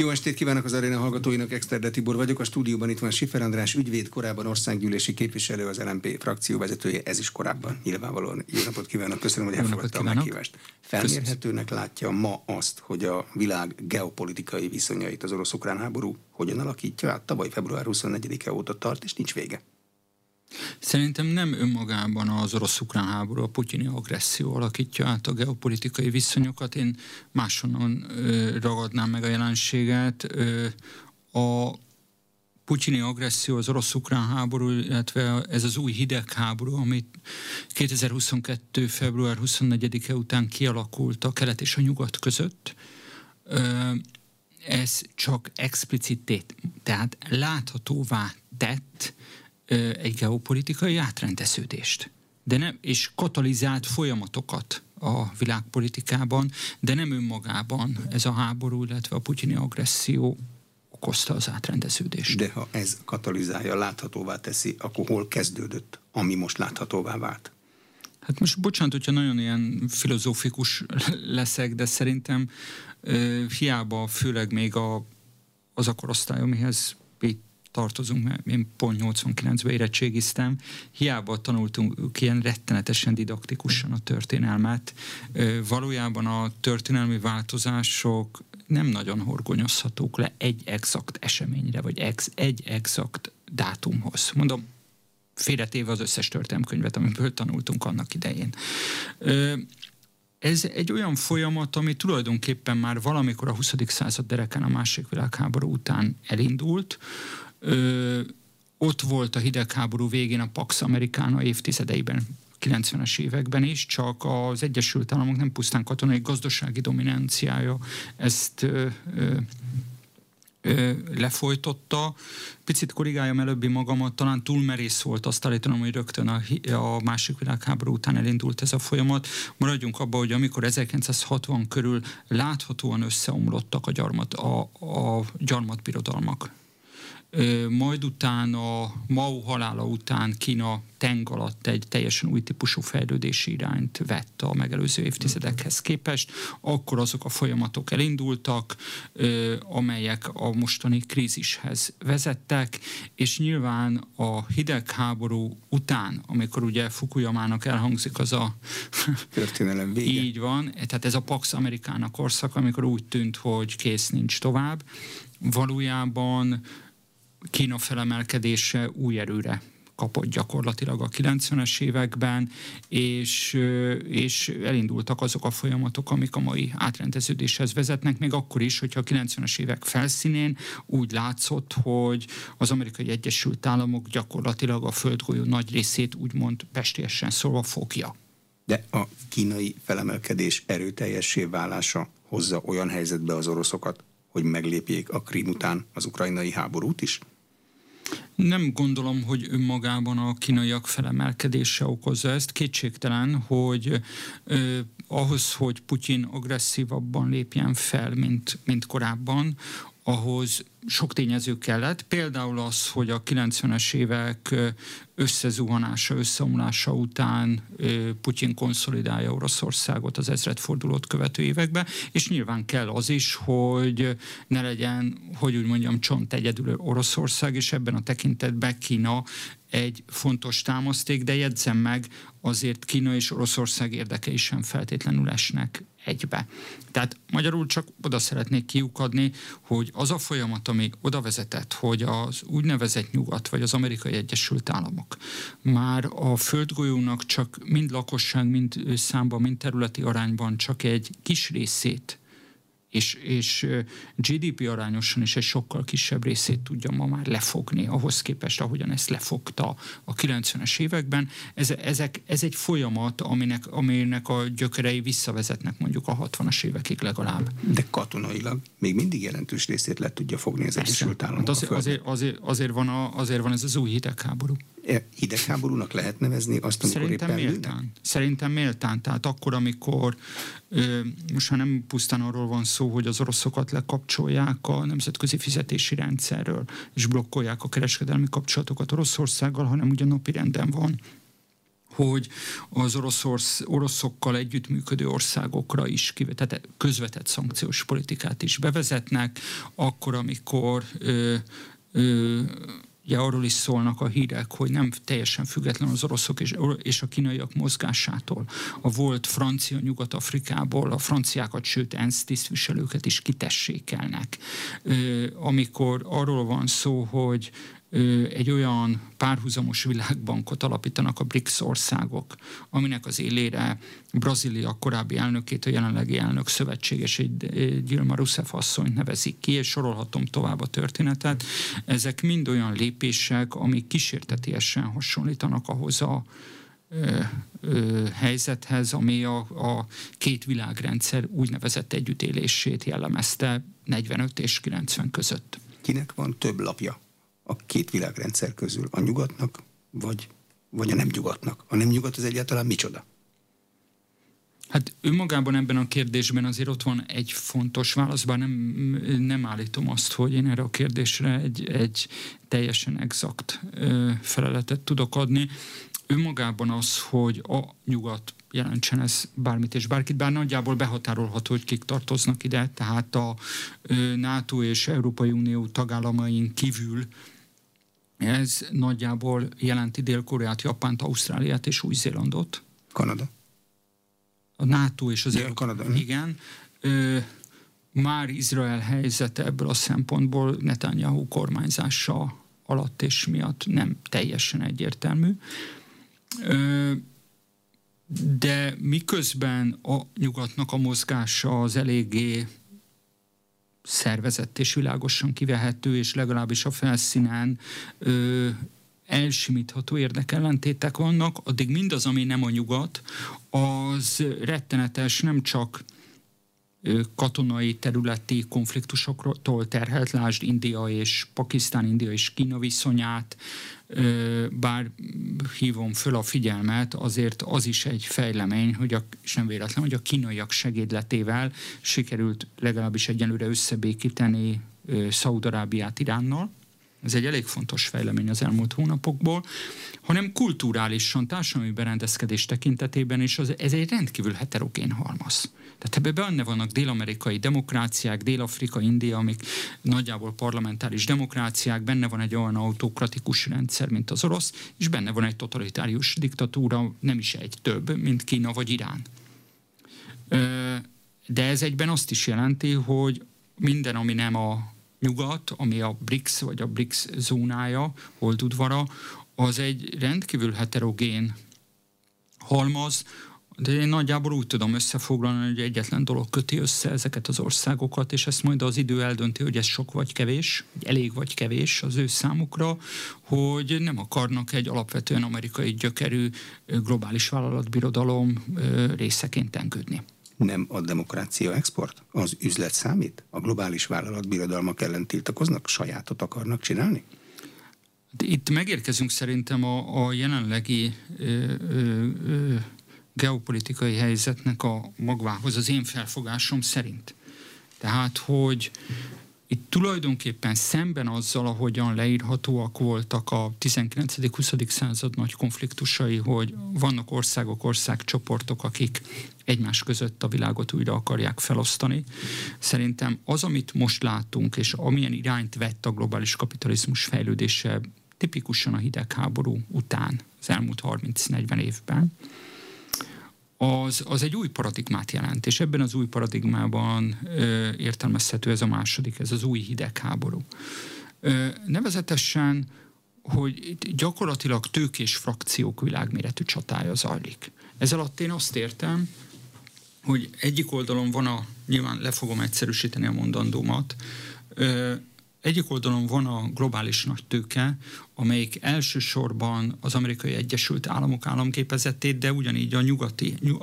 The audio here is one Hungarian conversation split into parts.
Jó estét kívánok az aréna hallgatóinak, Extergye Tibor vagyok. A stúdióban itt van Schiffer András ügyvéd, korábban országgyűlési képviselő, az LMP frakció vezetője, ez is korábban nyilvánvalóan. Jó napot kívánok, köszönöm, hogy elfogadta a meghívást. Felmérhetőnek látja ma azt, hogy a világ geopolitikai viszonyait az orosz-ukrán háború hogyan alakítja át? Tavaly február 24-e óta tart, és nincs vége. Szerintem nem önmagában az orosz-ukrán háború, a putyini agresszió alakítja át a geopolitikai viszonyokat. Én máshonnan ragadnám meg a jelenséget. A putyini agresszió, az orosz-ukrán háború, illetve ez az új hidegháború, amit 2022. február 24-e után kialakult a kelet és a nyugat között, ez csak explicitét, tehát láthatóvá tett egy geopolitikai átrendeződést, de nem, és katalizált folyamatokat a világpolitikában, de nem önmagában ez a háború, illetve a putyini agresszió okozta az átrendeződést. De ha ez katalizálja, láthatóvá teszi, akkor hol kezdődött, ami most láthatóvá vált? Hát most bocsánat, hogyha nagyon ilyen filozófikus leszek, de szerintem hiába főleg még az a korosztály, amihez tartozunk, mert én pont 89-ben érettségiztem, hiába tanultunk ilyen rettenetesen didaktikusan a történelmet. Valójában a történelmi változások nem nagyon horgonyozhatók le egy exakt eseményre, vagy egy exakt dátumhoz. Mondom, félretéve az összes történelmkönyvet, amiből tanultunk annak idején. Ez egy olyan folyamat, ami tulajdonképpen már valamikor a 20. század derekán, a második világháború után elindult. Ott volt a hidegháború végén a Pax Americana évtizedeiben, 90-es években is, csak az Egyesült Államok nem pusztán katonai, gazdasági dominanciája ezt lefolytotta. Picit korrigáljam előbbi magamat, talán túlmerész volt azt állítanom, hogy rögtön a második világháború után elindult ez a folyamat. Maradjunk abban, hogy amikor 1960 körül láthatóan összeomlottak a gyarmatbirodalmak. Majd utána, a Mao halála után Kína teng alatt egy teljesen új típusú fejlődési irányt vett a megelőző évtizedekhez képest. Akkor azok a folyamatok elindultak, amelyek a mostani krízishez vezettek, és nyilván a hidegháború után, amikor ugye Fukuyamának elhangzik az a történelem vége. Így van, tehát ez a Pax Americana korszak, amikor úgy tűnt, hogy kész, nincs tovább. Valójában Kína felemelkedése új erőre kapott gyakorlatilag a 90-es években, és elindultak azok a folyamatok, amik a mai átrendeződéshez vezetnek, még akkor is, hogyha a 90-es évek felszínén úgy látszott, hogy az Amerikai Egyesült Államok gyakorlatilag a földgolyó nagy részét úgymond pestiesen szólva fogja. De a kínai felemelkedés erőteljessé válása hozza olyan helyzetbe az oroszokat, hogy meglépjék a Krím után az ukrajnai háborút is? Nem gondolom, hogy önmagában a kínaiak felemelkedése okozza ezt. Kétségtelen, hogy ahhoz, hogy Putyin agresszívabban lépjen fel, mint korábban, ahhoz sok tényező kellett. Például az, hogy a 90-es évek összezuhanása, összeomlása után Putyin konszolidálja Oroszországot az ezredfordulót követő években, és nyilván kell az is, hogy ne legyen, hogy úgy mondjam, csont egyedül Oroszország, és ebben a tekintetben Kína egy fontos támaszték, de jegyzem meg, azért Kína és Oroszország érdekei sem feltétlenül esnek egybe. Tehát magyarul csak oda szeretnék kiukadni, hogy az a folyamat, ami oda vezetett, hogy az úgynevezett nyugat, vagy az Amerikai Egyesült Államok már a földgolyónak csak mind lakosság, mind számban, mind területi arányban csak egy kis részét, és GDP arányosan is egy sokkal kisebb részét tudja ma már lefogni, ahhoz képest, ahogyan ezt lefogta a 90-es években. Ez egy folyamat, aminek a gyökerei visszavezetnek mondjuk a 60-as évekig legalább. De katonailag még mindig jelentős részét le tudja fogni az Egyesült Államok. Hát azért van ez az új hidegháború. Hidegháborúnak lehet nevezni azt, amikor szerintem éppen méltán. Szerintem méltán. Tehát akkor, amikor most ha nem pusztán arról van szó, hogy az oroszokat lekapcsolják a nemzetközi fizetési rendszerről, és blokkolják a kereskedelmi kapcsolatokat Oroszországgal, hanem ugye napi renden van, hogy az oroszokkal együttműködő országokra is, tehát közvetett szankciós politikát is bevezetnek, akkor, amikor ugye arról is szólnak a hírek, hogy nem teljesen független az oroszok és a kínaiak mozgásától. A volt francia Nyugat-Afrikából a franciákat, sőt ENSZ tisztviselőket is kitessékelnek. Amikor arról van szó, hogy egy olyan párhuzamos világbankot alapítanak a BRICS országok, aminek az élére Brazília korábbi elnökét, a jelenlegi elnök szövetséges, egy Dilma Rousseff asszonyt nevezik ki, és sorolhatom tovább a történetet. Ezek mind olyan lépések, amik kísértetiesen hasonlítanak ahhoz a helyzethez, ami a két világrendszer úgynevezett együttélését jellemezte 45 és 90 között. Kinek van több lapja a két világrendszer közül, a nyugatnak, vagy a nem nyugatnak? A nem nyugat az egyáltalán micsoda? Hát önmagában ebben a kérdésben azért ott van egy fontos válasz, bár nem állítom azt, hogy én erre a kérdésre egy teljesen exakt feleletet tudok adni. Önmagában az, hogy a nyugat jelentsen ez bármit és bárkit, bár nagyjából behatárolható, hogy kik tartoznak ide, tehát a NATO és Európai Unió tagállamain kívül ez nagyjából jelenti Dél-Koreát, Japánt, Ausztráliát és Új-Zélandot. Kanada. A NATO és az Kanada. Igen. Már Izrael helyzete ebből a szempontból Netanyahu kormányzása alatt és miatt nem teljesen egyértelmű. De miközben a nyugatnak a mozgása az eléggé szervezett és világosan kivehető, és legalábbis a felszínen elsimítható érdekellentétek vannak, addig mindaz, ami nem a nyugat, az rettenetes, nem csak katonai területi konfliktusoktól terhelt, lásd India és Pakisztán, India és Kína viszonyát, bár hívom föl a figyelmet, azért az is egy fejlemény, hogy és nem véletlen, hogy a kínaiak segédletével sikerült legalábbis egyenlőre összebékíteni Szaúd-Arábiát Iránnal. Ez egy elég fontos fejlemény az elmúlt hónapokból, hanem kulturálisan, társadalmi berendezkedés tekintetében is ez egy rendkívül heterogén halmaz. Tehát ebben benne vannak dél-amerikai demokráciák, Dél-Afrika, India, amik nagyjából parlamentáris demokráciák, benne van egy olyan autokratikus rendszer, mint az orosz, és benne van egy totalitárius diktatúra, nem is egy, több, mint Kína vagy Irán. De ez egyben azt is jelenti, hogy minden, ami nem a nyugat, ami a BRICS vagy a BRICS zónája, holdudvara, az egy rendkívül heterogén halmaz, de én nagyjából úgy tudom összefoglalni, hogy egyetlen dolog köti össze ezeket az országokat, és ezt majd az idő eldönti, hogy ez sok vagy kevés, elég vagy kevés az ő számukra, hogy nem akarnak egy alapvetően amerikai gyökerű globális vállalatbirodalom részeként tengődni. Nem a demokrácia export? Az üzlet számít? A globális vállalatbirodalmak ellen tiltakoznak? Sajátot akarnak csinálni? De itt megérkezünk szerintem a jelenlegi geopolitikai helyzetnek a magvához, az én felfogásom szerint. Tehát, hogy itt tulajdonképpen szemben azzal, ahogyan leírhatóak voltak a 19.-20. század nagy konfliktusai, hogy vannak országok, országcsoportok, akik egymás között a világot újra akarják felosztani. Szerintem az, amit most látunk, és amilyen irányt vett a globális kapitalizmus fejlődése tipikusan a hidegháború után, az elmúlt 30-40 évben, az egy új paradigmát jelent, és ebben az új paradigmában értelmezhető ez a második, ez az új hidegháború. Nevezetesen, hogy gyakorlatilag tőkés frakciók világméretű csatája zajlik. Ez alatt én azt értem, hogy egyik oldalon van nyilván le fogom egyszerűsíteni a mondandómat, egyik oldalon van a globális nagytőke, amelyik elsősorban az Amerikai Egyesült Államok államgépezetét, de ugyanígy a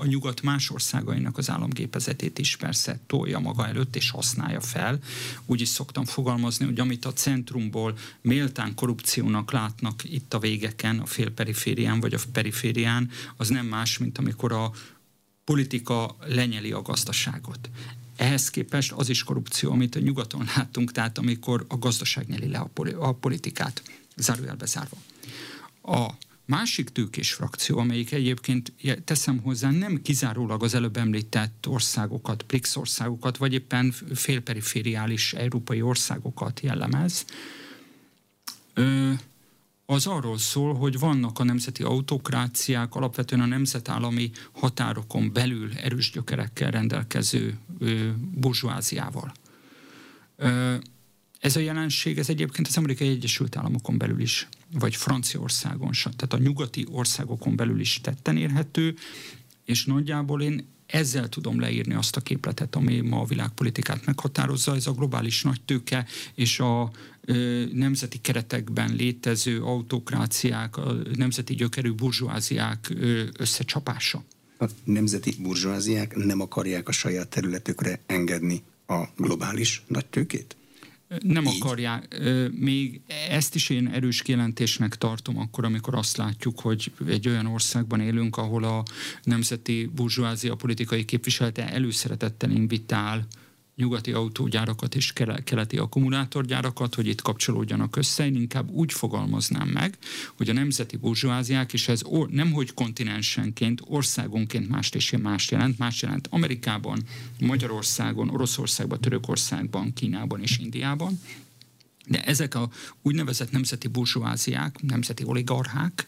nyugat más országainak az államgépezetét is persze tolja maga előtt és használja fel. Úgy is szoktam fogalmazni, hogy amit a centrumból méltán korrupciónak látnak itt a végeken, a félperiférián vagy a periférián, az nem más, mint amikor a politika lenyeli a gazdaságot. Ehhez képest az is korrupció, amit a nyugaton láttunk, tehát amikor a gazdaság nyeli le a politikát, zárójelbe zárva. A másik tőkés frakció, amelyik egyébként, teszem hozzá, nem kizárólag az előbb említett országokat, BRICS országokat, vagy éppen félperifériális európai országokat jellemez, az arról szól, hogy vannak a nemzeti autokráciák, alapvetően a nemzetállami határokon belül erős gyökerekkel rendelkező burzsóáziával. Ez a jelenség, ez egyébként az Amerikai Egyesült Államokon belül is, vagy Franciaországon, tehát a nyugati országokon belül is tetten érhető, és nagyjából én ezzel tudom leírni azt a képletet, ami ma a világpolitikát meghatározza, ez a globális nagytőke és a nemzeti keretekben létező autokráciák, a nemzeti gyökerű burzsóáziák összecsapása. A nemzeti burzsóáziák nem akarják a saját területükre engedni a globális nagytőkét? Nem akarják. Még ezt is én erős kijelentésnek tartom akkor, amikor azt látjuk, hogy egy olyan országban élünk, ahol a nemzeti burzsóázia politikai képviselete előszeretettel invitál nyugati autógyárakat és keleti akkumulátorgyárakat, hogy itt kapcsolódjanak össze. Én inkább úgy fogalmaznám meg, hogy a nemzeti burzsóáziák, és ez nemhogy kontinensenként, országonként mást és mást jelent Amerikában, Magyarországon, Oroszországban, Törökországban, Kínában és Indiában, de ezek a úgynevezett nemzeti burzsóáziák, nemzeti oligarchák,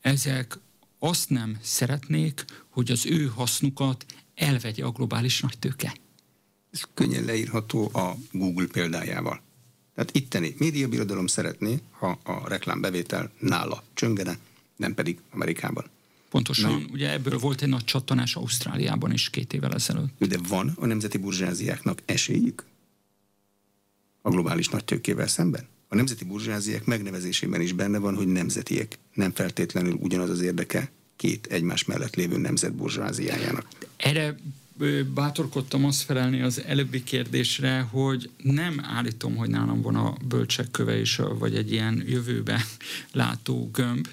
ezek azt nem szeretnék, hogy az ő hasznukat elvegye a globális nagytőke. Ez könnyen leírható a Google példájával. Tehát itteni médiabirodalom szeretné, ha a reklámbevétel nála csöngene, nem pedig Amerikában. Pontosan, ugye ebből volt egy nagy csattanás Ausztráliában is 2 évvel ezelőtt. De van a nemzeti burzsóáziáknak esélyük a globális nagytőkével szemben? A nemzeti burzsóáziák megnevezésében is benne van, hogy nemzetiek. Nem feltétlenül ugyanaz az érdeke két egymás mellett lévő nemzet burzsóáziájának. Erre bátorkodtam azt felelni az előbbi kérdésre, hogy nem állítom, hogy nálam van a bölcsek köve is, vagy egy ilyen jövőbe látó gömb.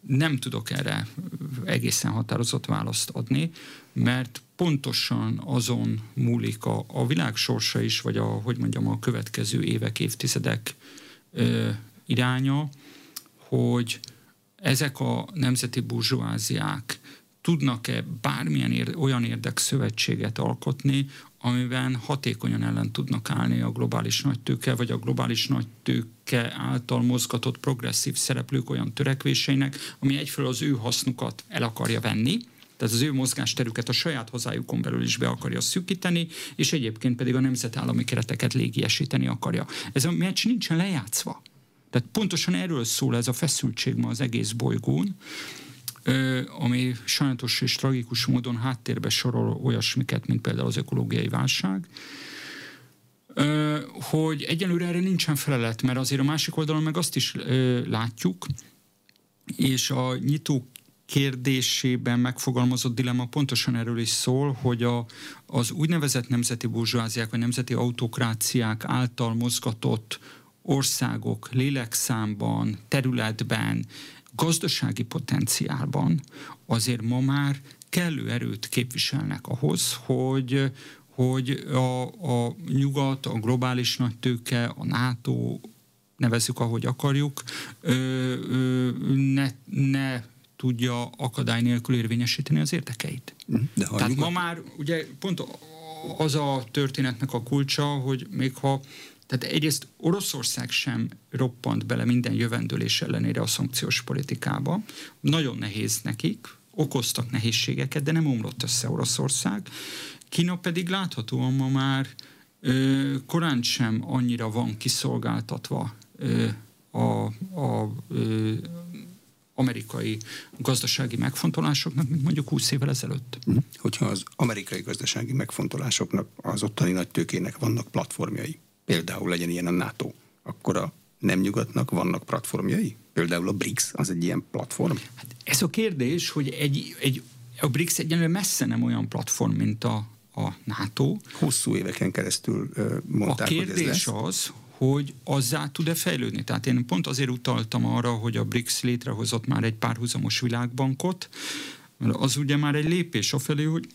Nem tudok erre egészen határozott választ adni, mert pontosan azon múlik a világ sorsa is, vagy a következő évek, évtizedek iránya, hogy ezek a nemzeti burzsóáziák tudnak-e bármilyen olyan érdekszövetséget alkotni, amiben hatékonyan ellen tudnak állni a globális nagytőke, vagy a globális nagytőke által mozgatott progresszív szereplők olyan törekvéseinek, ami egyfelől az ő hasznukat el akarja venni, tehát az ő mozgásterüket a saját hazájukon belül is be akarja szűkíteni, és egyébként pedig a nemzetállami kereteket légiesíteni akarja. Ez a meccs nincsen lejátszva. Tehát pontosan erről szól ez a feszültség ma az egész bolygón, ami sajnos és tragikus módon háttérbe sorol olyasmiket, mint például az ökológiai válság, hogy egyelőre erre nincsen felelet, mert azért a másik oldalon meg azt is látjuk, és a nyitó kérdésében megfogalmazott dilemma pontosan erről is szól, hogy az úgynevezett nemzeti burzsóáziák vagy nemzeti autokráciák által mozgatott országok lélekszámban, területben, gazdasági potenciálban azért ma már kellő erőt képviselnek ahhoz, hogy a nyugat, a globális nagytőke, a NATO, nevezzük ahogy akarjuk, ne tudja akadály nélkül érvényesíteni az érdekeit. Tehát ma már ugye pont az a történetnek a kulcsa, hogy még ha tehát egyrészt Oroszország sem roppant bele minden jövendőlés ellenére a szankciós politikába. Nagyon nehéz nekik, okoztak nehézségeket, de nem omlott össze Oroszország. Kína pedig láthatóan ma már korán sem annyira van kiszolgáltatva amerikai gazdasági megfontolásoknak, mint mondjuk 20 évvel ezelőtt. Hogyha az amerikai gazdasági megfontolásoknak, az ottani nagytőkének vannak platformjai, például legyen ilyen a NATO, akkor a nem nyugatnak vannak platformjai? Például a BRICS az egy ilyen platform? Hát ez a kérdés, hogy a BRICS egyenlően messze nem olyan platform, mint a NATO. Hosszú éveken keresztül mondták, hogy ez lesz. A kérdés az, hogy azzá tud-e fejlődni. Tehát én pont azért utaltam arra, hogy a BRICS létrehozott már egy párhuzamos világbankot, mert az ugye már egy lépés afelé, hogy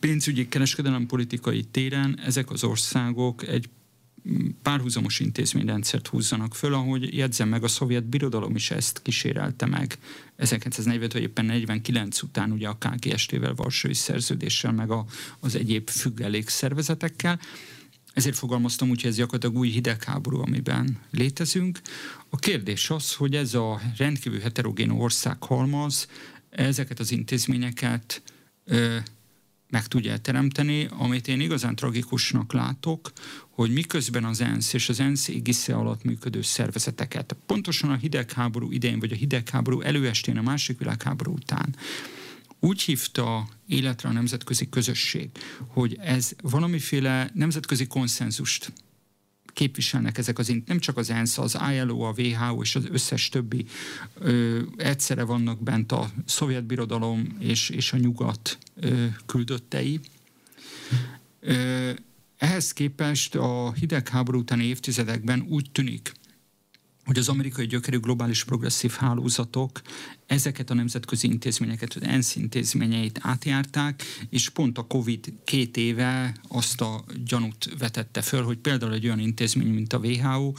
pénzügyi, kereskedelem politikai téren ezek az országok egy párhuzamos intézményrendszert húzzanak föl, ahogy jegyzem meg, a szovjet birodalom is ezt kísérelte meg 1940 vagy éppen 49 után, ugye a KGST-vel, Varsói szerződéssel, meg az egyéb függelékszervezetekkel. Ezért fogalmaztam úgy, hogy ez gyakorlatilag új hidegháború, amiben létezünk. A kérdés az, hogy ez a rendkívül heterogén országhalmaz ezeket az intézményeket meg tudja teremteni, amit én igazán tragikusnak látok, hogy miközben az ENSZ és az ENSZ égisze alatt működő szervezeteket, pontosan a hidegháború idején, vagy a hidegháború előestén, a II. Világháború után úgy hívta életre a nemzetközi közösség, hogy ez valamiféle nemzetközi konszenzust képviselnek ezek az, nem csak az ENSZ, az ILO, a WHO és az összes többi, egyszerre vannak bent a szovjet birodalom és a nyugat küldöttei. Ehhez képest a hidegháború utáni évtizedekben úgy tűnik, hogy az amerikai gyökerű globális progresszív hálózatok ezeket a nemzetközi intézményeket, az ENSZ intézményeit átjárták, és pont a Covid 2 éve azt a gyanút vetette föl, hogy például egy olyan intézmény, mint a WHO,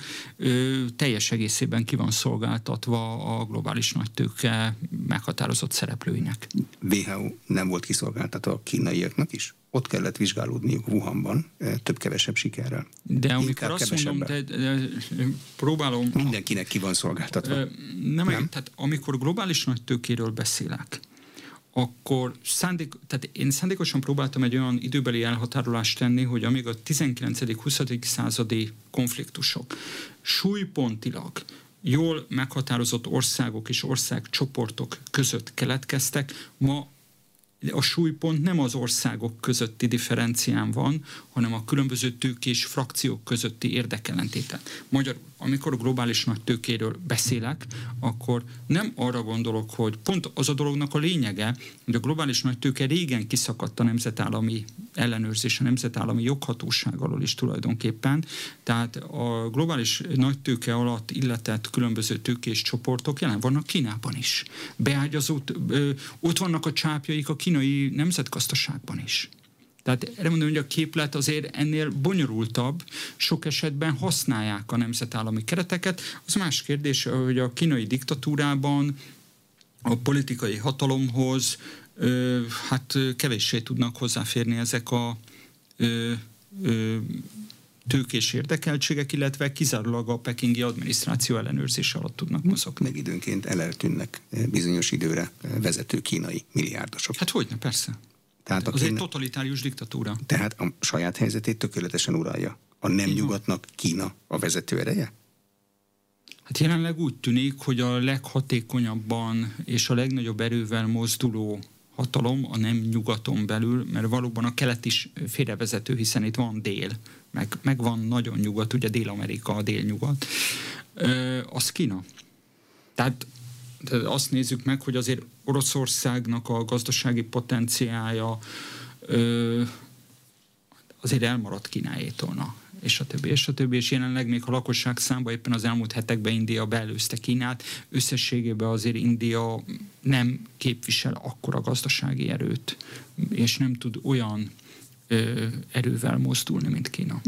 teljes egészében ki van szolgáltatva a globális nagytőke meghatározott szereplőinek. WHO nem volt kiszolgáltatva a kínaiaknak is? Ott kellett vizsgálódniuk Wuhanban, több-kevesebb sikerrel. De amikor azt mondom, de próbálom... Mindenkinek ki van szolgáltatva. Nem? Tehát amikor globális nagytőkéről beszélek, akkor én szándékosan próbáltam egy olyan időbeli elhatárolást tenni, hogy amíg a 19.-20. századi konfliktusok súlypontilag jól meghatározott országok és országcsoportok között keletkeztek, ma a súlypont nem az országok közötti differencián van, hanem a különböző tőkés frakciók közötti érdekellentéten. Magyarul, amikor globális nagy tőkéről beszélek, akkor nem arra gondolok, hogy pont az a dolognak a lényege, hogy a globális nagy tőke régen kiszakadt a nemzetállami ellenőrzés, a nemzetállami joghatóság alól is tulajdonképpen. Tehát a globális nagy tőke alatt illetett különböző tőkés csoportok jelen vannak Kínában is. Beágyazott, ott vannak a csápjaik a kínai nemzetgazdaságban is. Tehát erre mondom, hogy a képlet azért ennél bonyolultabb, sok esetben használják a nemzetállami kereteket. Az más kérdés, hogy a kínai diktatúrában a politikai hatalomhoz hát kevéssé tudnak hozzáférni ezek a tőkés érdekeltségek, illetve kizárólag a pekingi adminisztráció ellenőrzése alatt tudnak mozogni. Meg időnként eltűnnek bizonyos időre vezető kínai milliárdosok. Hát hogyne, persze. Tehát az egy totalitárius diktatúra. Tehát a saját helyzetét tökéletesen uralja. A nem nyugatnak Kína a vezető ereje? Hát jelenleg úgy tűnik, hogy a leghatékonyabban és a legnagyobb erővel mozduló hatalom a nem nyugaton belül, mert valóban a kelet is félrevezető, hiszen itt van dél, meg van nagyon nyugat, ugye Dél-Amerika, a délnyugat. Az Kína. Tehát azt nézzük meg, hogy azért Oroszországnak a gazdasági potenciája azért elmaradt Kínáétól, és a többi, és jelenleg még a lakosság számba éppen az elmúlt hetekben India beelőzte Kínát, összességében azért India nem képvisel akkora gazdasági erőt, és nem tud olyan erővel mozdulni, mint Kína.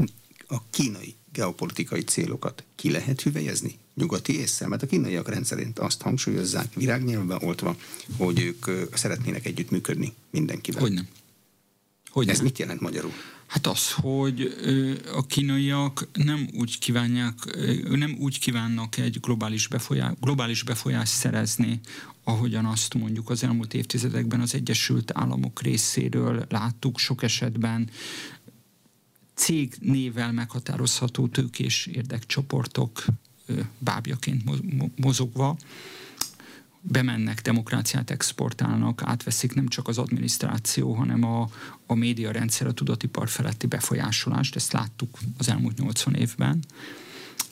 A kínai geopolitikai célokat ki lehet hüvelyezni nyugati ésszel? Mert a kínaiak rendszerint azt hangsúlyozzák, virágnyelvben oltva, hogy ők szeretnének együttműködni mindenkivel. Hogyne. Ez mit jelent magyarul? Hát az, hogy a kínaiak nem úgy kívánnak egy globális befolyást szerezni, ahogyan azt mondjuk az elmúlt évtizedekben az Egyesült Államok részéről láttuk sok esetben, cég névvel meghatározható tőkés érdekcsoportok bábjaként mozogva bemennek, demokráciát exportálnak, átveszik nem csak az adminisztráció, hanem a médiarendszer, a tudatipar feletti befolyásolást, ezt láttuk az elmúlt 80 évben.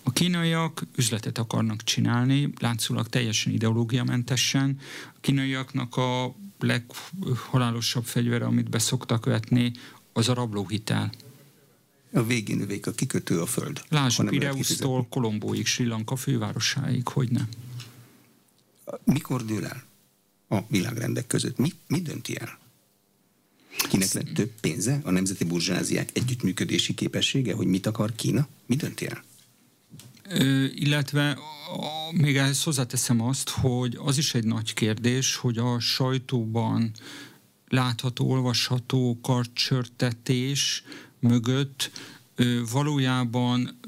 A kínaiak üzletet akarnak csinálni, látszólag teljesen ideológiamentesen. A kínaiaknak a leghalálosabb fegyvere, amit beszoktak vetni, az a rablóhitel. A végén övék a kikötő a föld. Lásd, Pireusztól Kolombóig, Sri Lanka fővárosáig, hogyne. Mikor dől el a világrendek között? Mi dönti el? Kinek lett több pénze? A nemzeti burzsázsiák együttműködési képessége, hogy mit akar Kína? Mi dönti el? Illetve még ehhez hozzáteszem azt, hogy az is egy nagy kérdés, hogy a sajtóban látható, olvasható karcsörtetés mögött valójában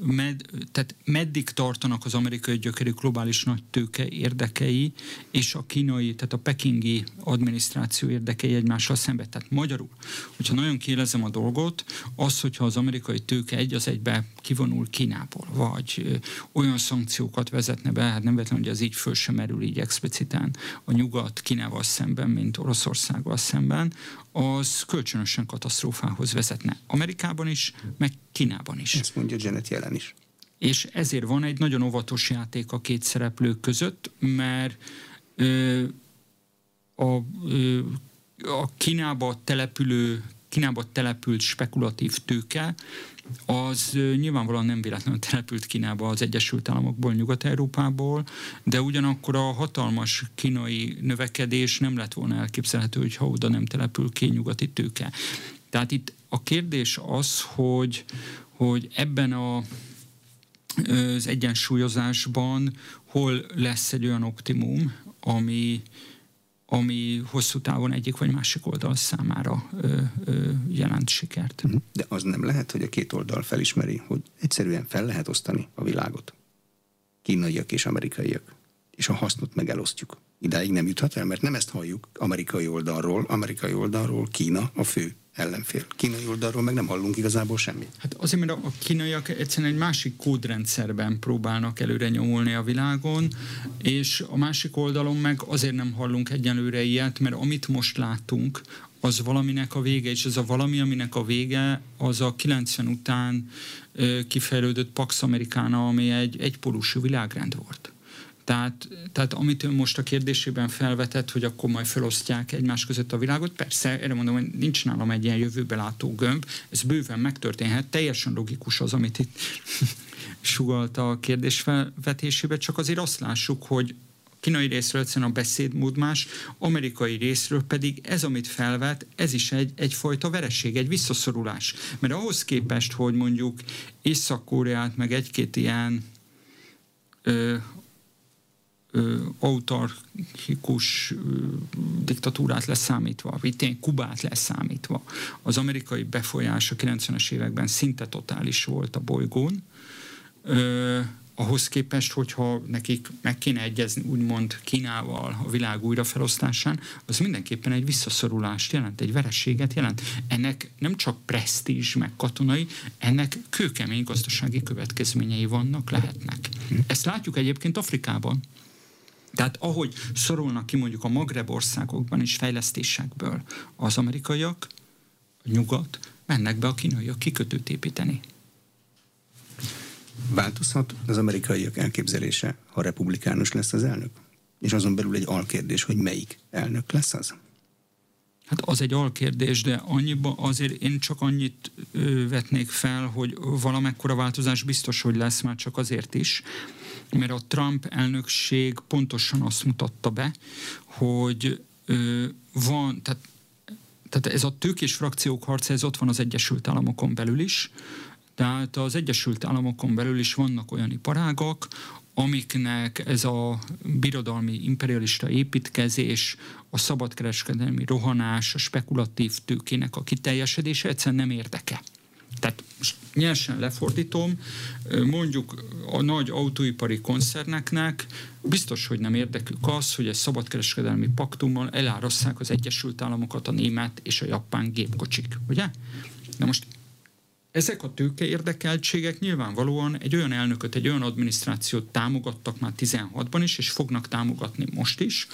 tehát meddig tartanak az amerikai gyökerű globális nagytőke érdekei és a kínai, tehát a pekingi adminisztráció érdekei egymással szemben. Tehát magyarul, hogyha nagyon kiélezem a dolgot, az, hogyha az amerikai tőke egy az egybe kivonul Kínából, vagy olyan szankciókat vezetne be, hát nem véletlenül, hogy ez így föl sem merül így explicitán a nyugat Kínával szemben, mint Oroszországgal szemben, az kölcsönösen katasztrófához vezetne. Amerikában is, meg Kínában is. Ezt mondja Janet Yellen is. És ezért van egy nagyon óvatos játék a két szereplő között, mert a Kínába települt spekulatív tőke, az nyilvánvalóan nem véletlenül települt Kínába az Egyesült Államokból, Nyugat-Európából, de ugyanakkor a hatalmas kínai növekedés nem lett volna elképzelhető, hogyha oda nem települ ki nyugati tőke. Tehát itt a kérdés az, hogy ebben az egyensúlyozásban hol lesz egy olyan optimum, ami hosszú távon egyik vagy másik oldal számára jelent sikert. De az nem lehet, hogy a két oldal felismeri, hogy egyszerűen fel lehet osztani a világot. Kínaiak és amerikaiak. És a hasznot megelosztjuk. Idáig nem juthat el, mert nem ezt halljuk amerikai oldalról Kína a fő ellenfél. Kínai oldalról meg nem hallunk igazából semmit. Hát azért, mert a kínaiak egyszerűen egy másik kódrendszerben próbálnak előre nyomulni a világon, és a másik oldalon meg azért nem hallunk egyenlőre ilyet, mert amit most látunk, az valaminek a vége, és ez a valami, aminek a vége, az a 90 után kifejlődött Pax Americana, ami egy egypólusú világrend volt. Tehát amit ön most a kérdésében felvetett, hogy akkor majd felosztják egymás között a világot, persze, erre mondom, hogy nincs nálam egy ilyen jövőbelátó gömb, ez bőven megtörténhet, teljesen logikus az, amit itt sugalta a kérdés felvetésébe, csak azért azt lássuk, hogy kínai részről egyszerűen a beszédmód más, amerikai részről pedig ez, amit felvet, ez is egyfajta vereség, egy visszaszorulás. Mert ahhoz képest, hogy mondjuk Észak-Koreát, meg egy-két ilyen autarkikus diktatúrát leszámítva, vagy tényleg Kubát leszámítva. Az amerikai befolyás a 90-es években szinte totális volt a bolygón. Ahhoz képest, hogyha nekik meg kéne egyezni úgymond Kínával a világ újrafelosztásán, az mindenképpen egy visszaszorulást jelent, egy vereséget jelent. Ennek nem csak presztízs meg katonai, ennek kőkemény gazdasági következményei vannak, lehetnek. Ezt látjuk egyébként Afrikában. Tehát ahogy szorulnak ki mondjuk a Magreb országokban is fejlesztésekből az amerikaiak, a nyugat, mennek be a kínaiak kikötőt építeni. Változhat az amerikaiak elképzelése, ha republikánus lesz az elnök? És azon belül egy alkérdés, hogy melyik elnök lesz az? Hát az egy alkérdés, de annyiba azért én csak annyit vetnék fel, hogy valamekkora változás biztos, hogy lesz már csak azért is, mert a Trump elnökség pontosan azt mutatta be, hogy van, tehát ez a tőkés frakciók harca, ez ott van az Egyesült Államokon belül is, tehát az Egyesült Államokon belül is vannak olyan iparágak, amiknek ez a birodalmi imperialista építkezés, a szabadkereskedelmi rohanás, a spekulatív tőkének a kiteljesedése egyszerűen nem érdeke. Tehát most nyersen lefordítom, mondjuk a nagy autóipari koncerneknek biztos, hogy nem érdekük az, hogy egy szabadkereskedelmi paktummal elárasszák az Egyesült Államokat, a német és a japán gépkocsik, ugye? Na most ezek a tőke érdekeltségek nyilvánvalóan egy olyan elnököt, egy olyan adminisztrációt támogattak már 16-ban is, és fognak támogatni most is,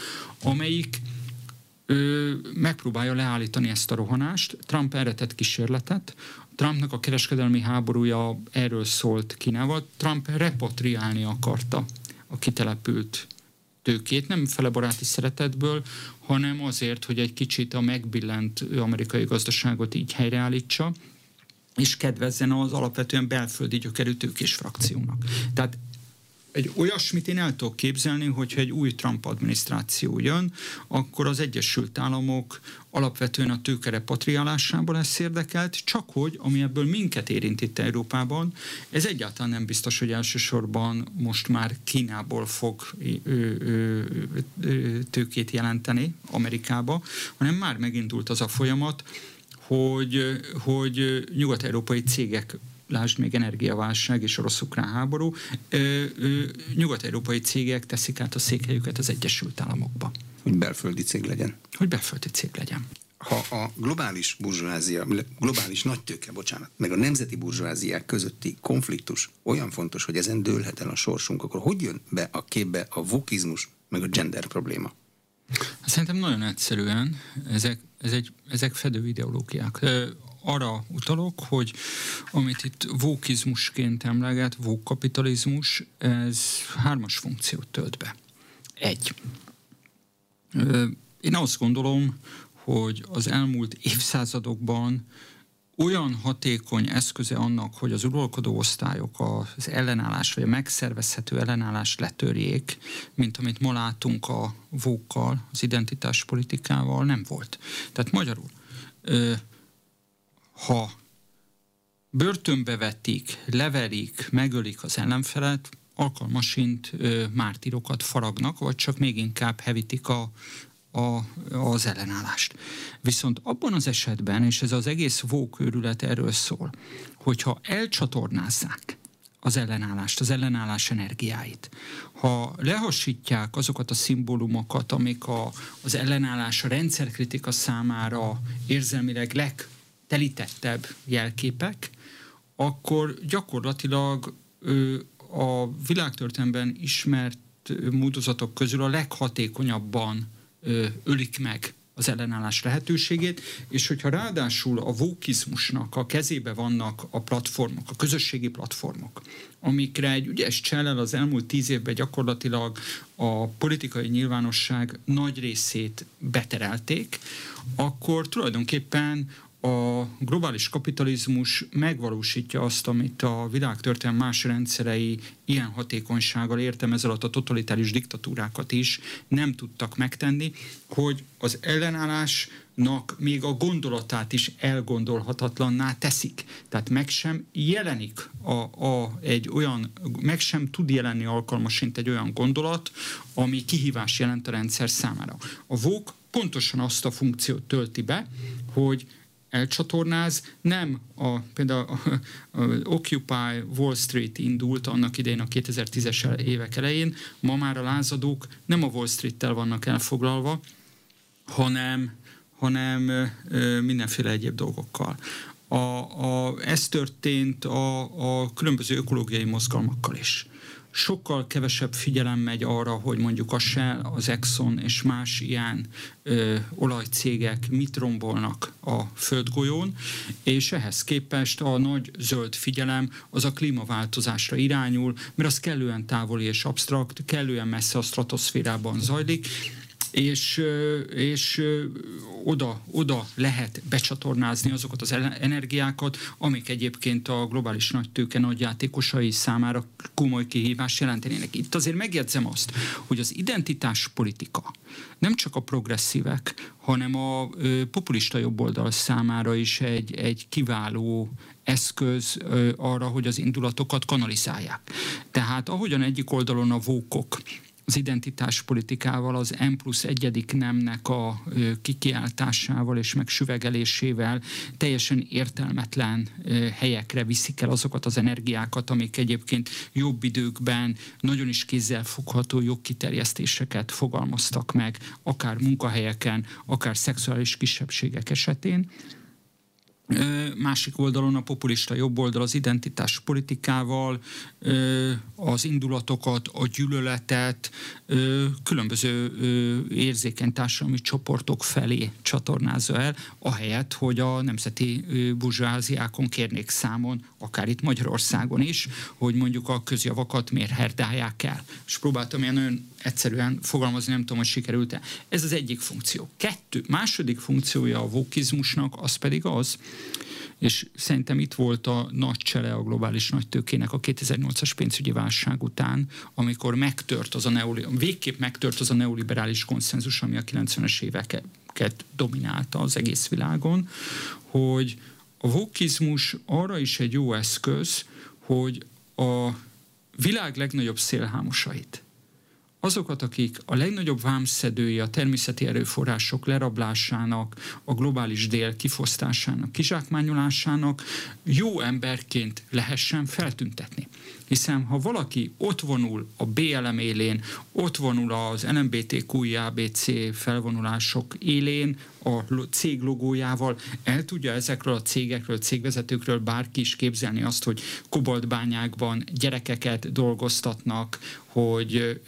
amelyik megpróbálja leállítani ezt a rohanást. Trump erre tett kísérletet. Trumpnak a kereskedelmi háborúja erről szólt Kínával. Trump repatriálni akarta a kitelepült tőkét, nem fele baráti szeretetből, hanem azért, hogy egy kicsit a megbillent amerikai gazdaságot így helyreállítsa, és kedvezzen az alapvetően belföldi gyökerű tőkés frakciónak. Tehát Egy olyasmit én el tudok képzelni, hogyha egy új Trump adminisztráció jön, akkor az Egyesült Államok alapvetően a tőke repatriálásából lesz érdekelt, csak hogy, ami ebből minket érint itt Európában, ez egyáltalán nem biztos, hogy elsősorban most már Kínából fog tőkét jelenteni Amerikába, hanem már megindult az a folyamat, hogy nyugat-európai cégek, lásd még energiaválság és orosz-ukrán háború, nyugat-európai cégek teszik át a székhelyüket az Egyesült Államokba. Hogy belföldi cég legyen. Hogy belföldi cég legyen. Ha a globális burzsvázia, globális nagytőke, meg a nemzeti burzsváziák közötti konfliktus olyan fontos, hogy ezen dőlhet el a sorsunk, akkor hogy jön be a képbe a wokizmus, meg a gender probléma? Szerintem nagyon egyszerűen ezek fedő ideológiák. Arra utalok, hogy amit itt wokizmusként emleget, wokkapitalizmus, ez hármas funkciót tölt be. Egy. Én azt gondolom, hogy az elmúlt évszázadokban olyan hatékony eszköze annak, hogy az uralkodó osztályok az ellenállás, vagy a megszervezhető ellenállást letörjék, mint amit ma látunk a wokkal, az identitáspolitikával, nem volt. Tehát magyarul, ha börtönbe vetik, leverik, megölik az ellenfelet, alkalmasint mártírokat faragnak, vagy csak még inkább hevítik az ellenállást. Viszont abban az esetben, és ez az egész woke őrület erről szól, hogyha elcsatornázzák az ellenállást, az ellenállás energiáit, ha lehasítják azokat a szimbólumokat, amik az ellenállás a rendszerkritika számára érzelmileg legtelítettebb jelképek, akkor gyakorlatilag a világtörténelemben ismert módozatok közül a leghatékonyabban ölik meg az ellenállás lehetőségét, és hogyha ráadásul a wokizmusnak a kezébe vannak a platformok, a közösségi platformok, amikre egy ügyes csellel az elmúlt 10 évben gyakorlatilag a politikai nyilvánosság nagy részét beterelték, akkor tulajdonképpen a globális kapitalizmus megvalósítja azt, amit a világtörténelem más rendszerei ilyen hatékonysággal, értem ez alatt a totalitárius diktatúrákat is, nem tudtak megtenni, hogy az ellenállásnak még a gondolatát is elgondolhatatlanná teszik. Tehát meg sem jelenik meg sem tud jelenni alkalmasint egy olyan gondolat, ami kihívás jelent a rendszer számára. A woke pontosan azt a funkciót tölti be, hogy elcsatornáz, nem például a Occupy Wall Street indult annak idején a 2010-es évek elején, ma már a lázadók nem a Wall Street-tel vannak elfoglalva, hanem mindenféle egyéb dolgokkal. Ez történt a különböző ökológiai mozgalmakkal is. Sokkal kevesebb figyelem megy arra, hogy mondjuk a Shell, az Exxon és más ilyen olajcégek mit rombolnak a földgolyón, és ehhez képest a nagy zöld figyelem az a klímaváltozásra irányul, mert az kellően távoli és absztrakt, kellően messze a stratoszférában zajlik, és oda lehet becsatornázni azokat az energiákat, amik egyébként a globális nagytőke nagyjátékosai számára komoly kihívást jelentenének. Itt azért megjegyzem azt, hogy az identitáspolitika nem csak a progresszívek, hanem a populista jobboldal számára is egy kiváló eszköz arra, hogy az indulatokat kanalizálják. Tehát ahogyan egyik oldalon a wokok az identitáspolitikával, az N+1. Nemnek a kikiáltásával és megsüvegelésével teljesen értelmetlen helyekre viszik el azokat az energiákat, amik egyébként jobb időkben nagyon is kézzelfogható jogkiterjesztéseket fogalmaztak meg, akár munkahelyeken, akár szexuális kisebbségek esetén. Másik oldalon a populista jobboldal az identitáspolitikával az indulatokat, a gyűlöletet különböző érzékeny társadalmi csoportok felé csatornázza el, ahelyett, hogy a nemzeti burzsváziákon kérnék számon, akár itt Magyarországon is, hogy mondjuk a közjavakat miért herdálják el. És próbáltam ilyen nagyon egyszerűen fogalmazni, nem tudom, hogy sikerült-e. Ez az egyik funkció. Második funkciója a wokizmusnak az pedig az, És szerintem itt volt a nagy csele a globális nagytőkének a 2008-as pénzügyi válság után, amikor végképp megtört az a neoliberális konszenzus, ami a 90-es éveket dominálta az egész világon, hogy a wokizmus arra is egy jó eszköz, hogy a világ legnagyobb szélhámosait, azokat, akik a legnagyobb vámszedői a természeti erőforrások lerablásának, a globális dél kifosztásának, kizsákmányolásának jó emberként lehessen feltüntetni. Hiszen ha valaki ott vonul a BLM élén, ott vonul az LMBTQ-ABC felvonulások élén, a cég logójával, el tudja ezekről a cégekről, cégvezetőkről bárki is képzelni azt, hogy kobaltbányákban gyerekeket dolgoztatnak, hogy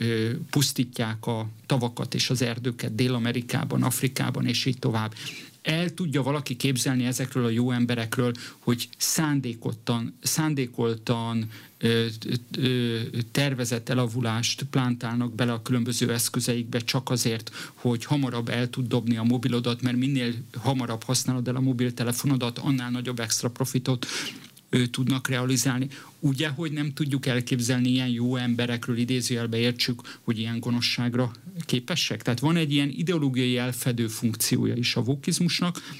pusztítják a tavakat és az erdőket Dél-Amerikában, Afrikában és így tovább. El tudja valaki képzelni ezekről a jó emberekről, hogy szándékoltan tervezett elavulást plántálnak bele a különböző eszközeikbe csak azért, hogy hamarabb el tud dobni a mobilodat, mert minél hamarabb használod el a mobiltelefonodat, annál nagyobb extra profitot tudnak realizálni. Ugye, hogy nem tudjuk elképzelni ilyen jó emberekről, idézőjelbe értsük, hogy ilyen gonoszságra képesek. Tehát van egy ilyen ideológiai elfedő funkciója is a wokizmusnak.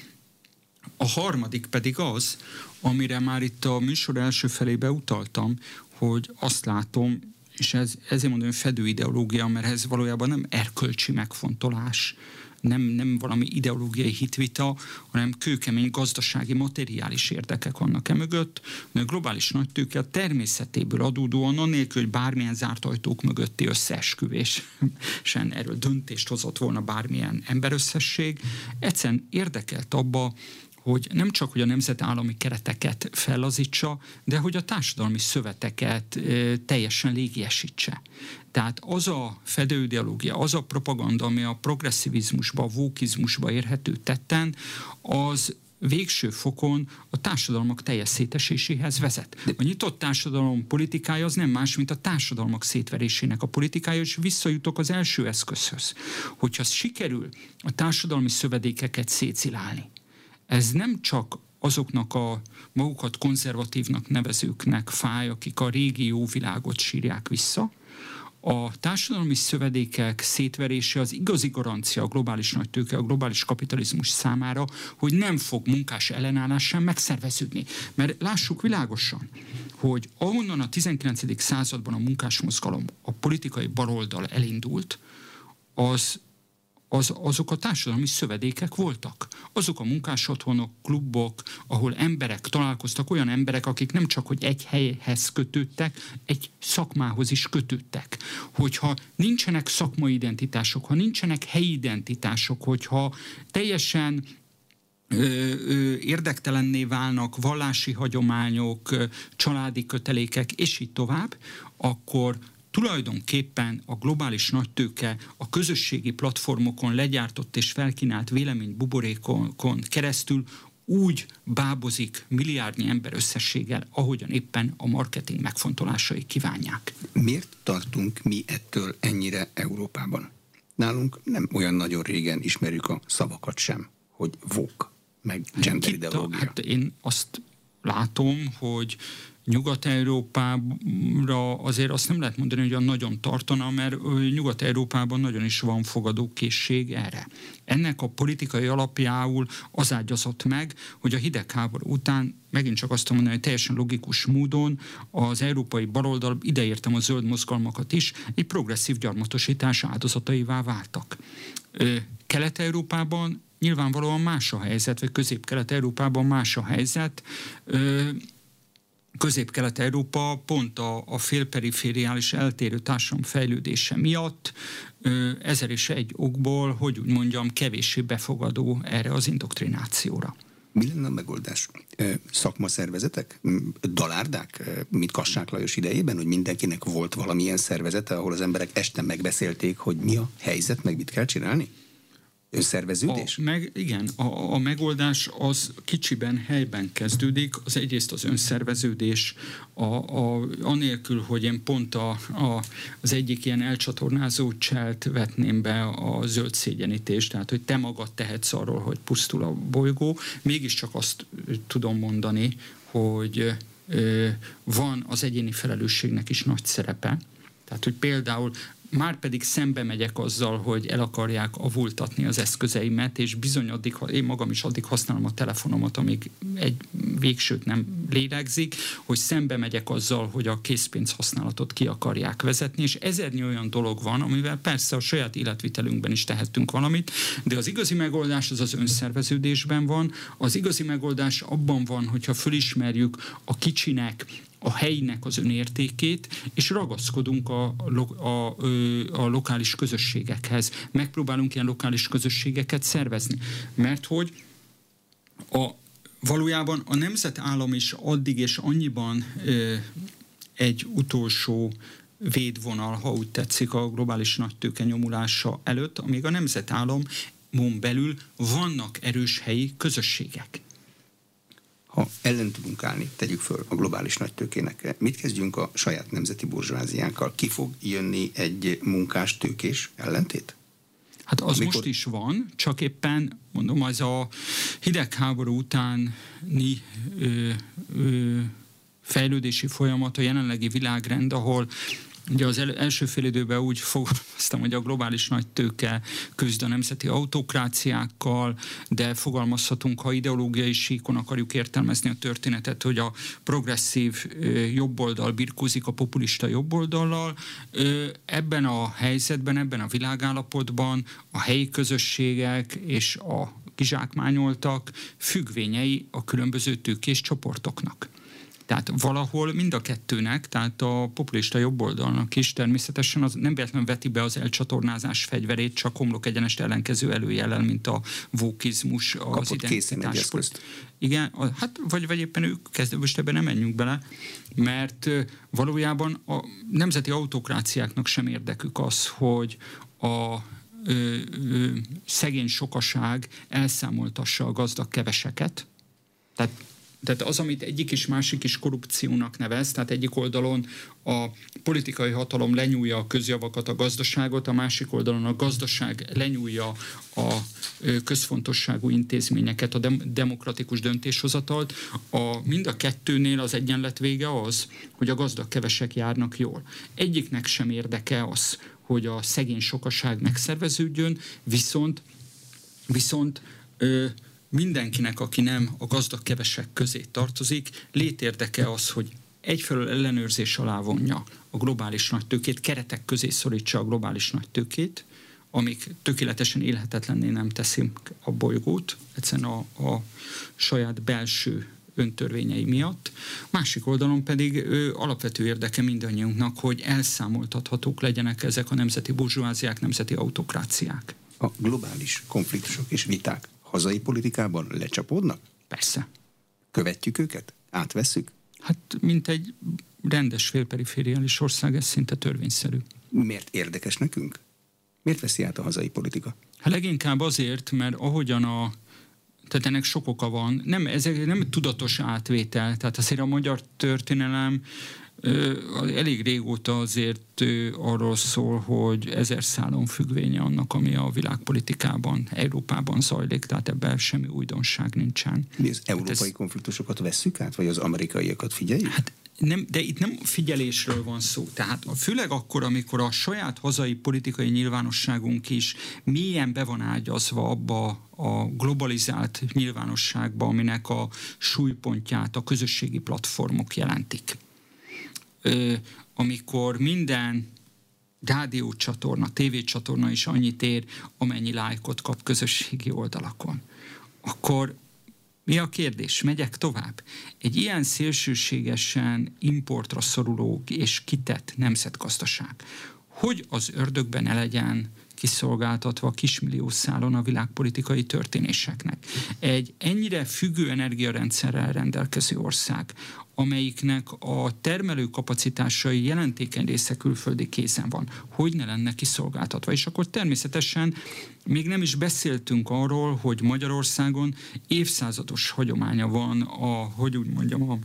A harmadik pedig az, amire már itt a műsor első felébe utaltam, hogy azt látom, és ezért mondom, fedő ideológia, mert ez valójában nem erkölcsi megfontolás, nem valami ideológiai hitvita, hanem kőkemény gazdasági, materiális érdekek vannak emögött, de a globális nagytőke a természetéből adódóan, annélkül, hogy bármilyen zárt ajtók mögötti összeesküvésen erről döntést hozott volna bármilyen emberösszesség, egyszerűen érdekelt abba, hogy nem csak, hogy a nemzetállami kereteket fellazítsa, de hogy a társadalmi szöveteket teljesen légiesítse. Tehát az a fedőideológia, az a propaganda, ami a progresszivizmusba, a wokizmusba érhető tetten, az végső fokon a társadalmak teljes széteséséhez vezet. A nyitott társadalom politikája az nem más, mint a társadalmak szétverésének a politikája, és visszajutok az első eszközhöz. Hogyha sikerül a társadalmi szövedékeket szétszilálni, ez nem csak azoknak a magukat konzervatívnak nevezőknek fáj, akik a régi jó világot sírják vissza. A társadalmi szövedékek szétverése az igazi garancia a globális nagytőke, a globális kapitalizmus számára, hogy nem fog munkás ellenállás sem megszerveződni. Mert lássuk világosan, hogy ahonnan a 19. században a munkásmozgalom, a politikai baloldal elindult, azok a társadalmi szövedékek voltak. Azok a munkásotthonok, klubok, ahol emberek találkoztak, olyan emberek, akik nem csak hogy egy helyhez kötődtek, egy szakmához is kötődtek. Hogyha nincsenek szakmai identitások, ha nincsenek helyi identitások, hogyha teljesen érdektelenné válnak vallási hagyományok, családi kötelékek, és így tovább, akkor tulajdonképpen a globális nagytőke a közösségi platformokon legyártott és felkínált véleménybuborékon keresztül úgy bábozik milliárdnyi ember összességgel, ahogyan éppen a marketing megfontolásai kívánják. Miért tartunk mi ettől ennyire Európában? Nálunk nem olyan nagyon régen ismerjük a szavakat sem, hogy woke, meg gender ideológia. Hát én azt látom, hogy Nyugat-Európára azért azt nem lehet mondani, hogy nagyon tartana, mert Nyugat-Európában nagyon is van fogadókészség erre. Ennek a politikai alapjául az ágyazott meg, hogy a hidegháború után, megint csak azt mondani, hogy teljesen logikus módon az európai baloldal, ideértem a zöld mozgalmakat is, egy progresszív gyarmatosítás áldozataivá váltak. Kelet-Európában nyilvánvalóan más a helyzet, vagy Közép-Kelet-Európában más a helyzet. Közép-Kelet-Európa pont a félperifériális eltérő társadalom fejlődése miatt ezer és egy okból, hogy úgy mondjam, kevéssé befogadó erre az indoktrinációra. Mi lenne a megoldás? Szakmaszervezetek? Dalárdák? Mint Kassák Lajos idejében, hogy mindenkinek volt valamilyen szervezete, ahol az emberek este megbeszélték, hogy mi a helyzet, meg mit kell csinálni? Önszerveződés? Igen, a megoldás az kicsiben, helyben kezdődik. Az egyrészt az önszerveződés, anélkül, hogy én pont az egyik ilyen elcsatornázó cselt vetném be, a zöld szégyenítést, tehát hogy te magad tehetsz arról, hogy pusztul a bolygó. Mégiscsak azt tudom mondani, hogy van az egyéni felelősségnek is nagy szerepe. Tehát, hogy például már pedig szembe megyek azzal, hogy el akarják avultatni az eszközeimet, és bizony addig, én magam is addig használom a telefonomat, amíg egy végsőt nem lélegzik, hogy szembe megyek azzal, hogy a készpénz használatot ki akarják vezetni, és ezernyi olyan dolog van, amivel persze a saját életvitelünkben is tehetünk valamit, de az igazi megoldás az az önszerveződésben van, az igazi megoldás abban van, hogyha fölismerjük a kicsinek, a helyinek az önértékét, és ragaszkodunk a lokális közösségekhez. Megpróbálunk ilyen lokális közösségeket szervezni. Mert hogy valójában a nemzetállam is addig és annyiban egy utolsó védvonal, ha úgy tetszik, a globális nagytőke nyomulása előtt, amíg a nemzetállamon belül vannak erős helyi közösségek. Ha ellen tudunk állni, tegyük föl a globális nagytőkének. Mit kezdjünk a saját nemzeti burzsváziánkkal? Ki fog jönni egy munkás-tőkés ellentét? Hát az most is van, csak éppen mondom, ez a hidegháború utáni fejlődési folyamat, a jelenlegi világrend, ahol ugye az első fél időben úgy fogalmaztam, hogy a globális nagytőke küzd a nemzeti autokráciákkal, de fogalmazhatunk, ha ideológiai síkon akarjuk értelmezni a történetet, hogy a progresszív jobboldal birkózik a populista jobboldallal. Ebben a helyzetben, ebben a világállapotban a helyi közösségek és a kizsákmányoltak függvényei a különböző tőkés csoportoknak. Tehát valahol mind a kettőnek, tehát a populista jobboldalnak is természetesen az nem véletlenül veti be az elcsatornázás fegyverét, csak homlok egyenest ellenkező előjellel, mint a vókizmus, az identitás. Igen, hát vagy éppen ők kezdve, most ebben nem menjünk bele, mert valójában a nemzeti autokráciáknak sem érdekük az, hogy a szegény sokaság elszámoltassa a gazdag keveseket. Tehát az, amit egyik és másik is korrupciónak nevez, tehát egyik oldalon a politikai hatalom lenyúlja a közjavakat, a gazdaságot, a másik oldalon a gazdaság lenyúlja a közfontosságú intézményeket, a demokratikus döntéshozatalt. Mind a kettőnél az egyenlet vége az, hogy a gazdag kevesek járnak jól. Egyiknek sem érdeke az, hogy a szegény sokaság megszerveződjön, viszont mindenkinek, aki nem a gazdag kevesek közé tartozik, létérdeke az, hogy egyfelől ellenőrzés alá vonja a globális nagytőkét, keretek közé szorítsa a globális nagytőkét, amik tökéletesen élhetetlenné nem teszik a bolygót, egyszerűen a saját belső öntörvényei miatt. Másik oldalon pedig alapvető érdeke mindannyiunknak, hogy elszámoltathatók legyenek ezek a nemzeti burzsóáziák, nemzeti autokráciák. A globális konfliktusok és viták hazai politikában lecsapódnak? Persze. Követjük őket? Átvesszük? Hát, mint egy rendes félperifériális ország, ez szinte törvényszerű. Miért érdekes nekünk? Miért veszi át a hazai politika? Hát leginkább azért, mert ahogyan tehát ennek sok oka van. Ez nem tudatos átvétel. Tehát azért a magyar történelem elég régóta azért arról szól, hogy ezer szálon függvénye annak, ami a világpolitikában, Európában zajlik, tehát ebben semmi újdonság nincsen. Mi az európai konfliktusokat vesszük át, vagy az amerikaiakat figyeljük? Hát nem, de itt nem figyelésről van szó. Tehát főleg akkor, amikor a saját hazai politikai nyilvánosságunk is mélyen be van ágyazva abba a globalizált nyilvánosságba, aminek a súlypontját a közösségi platformok jelentik. Amikor minden rádiócsatorna, tévécsatorna is annyit ér, amennyi lájkot kap közösségi oldalakon, akkor mi a kérdés? Megyek tovább? Egy ilyen szélsőségesen importra szoruló és kitett nemzetgazdaság, hogy az ördögben ne legyen kiszolgáltatva kismillió szálon a világpolitikai történéseknek. Egy ennyire függő energiarendszerrel rendelkező ország, amelyiknek a termelő kapacitásai jelentékeny része külföldi kézen van. Hogy ne lenne kiszolgáltatva? És akkor természetesen még nem is beszéltünk arról, hogy Magyarországon évszázados hagyománya van a, hogy úgy mondjam, a,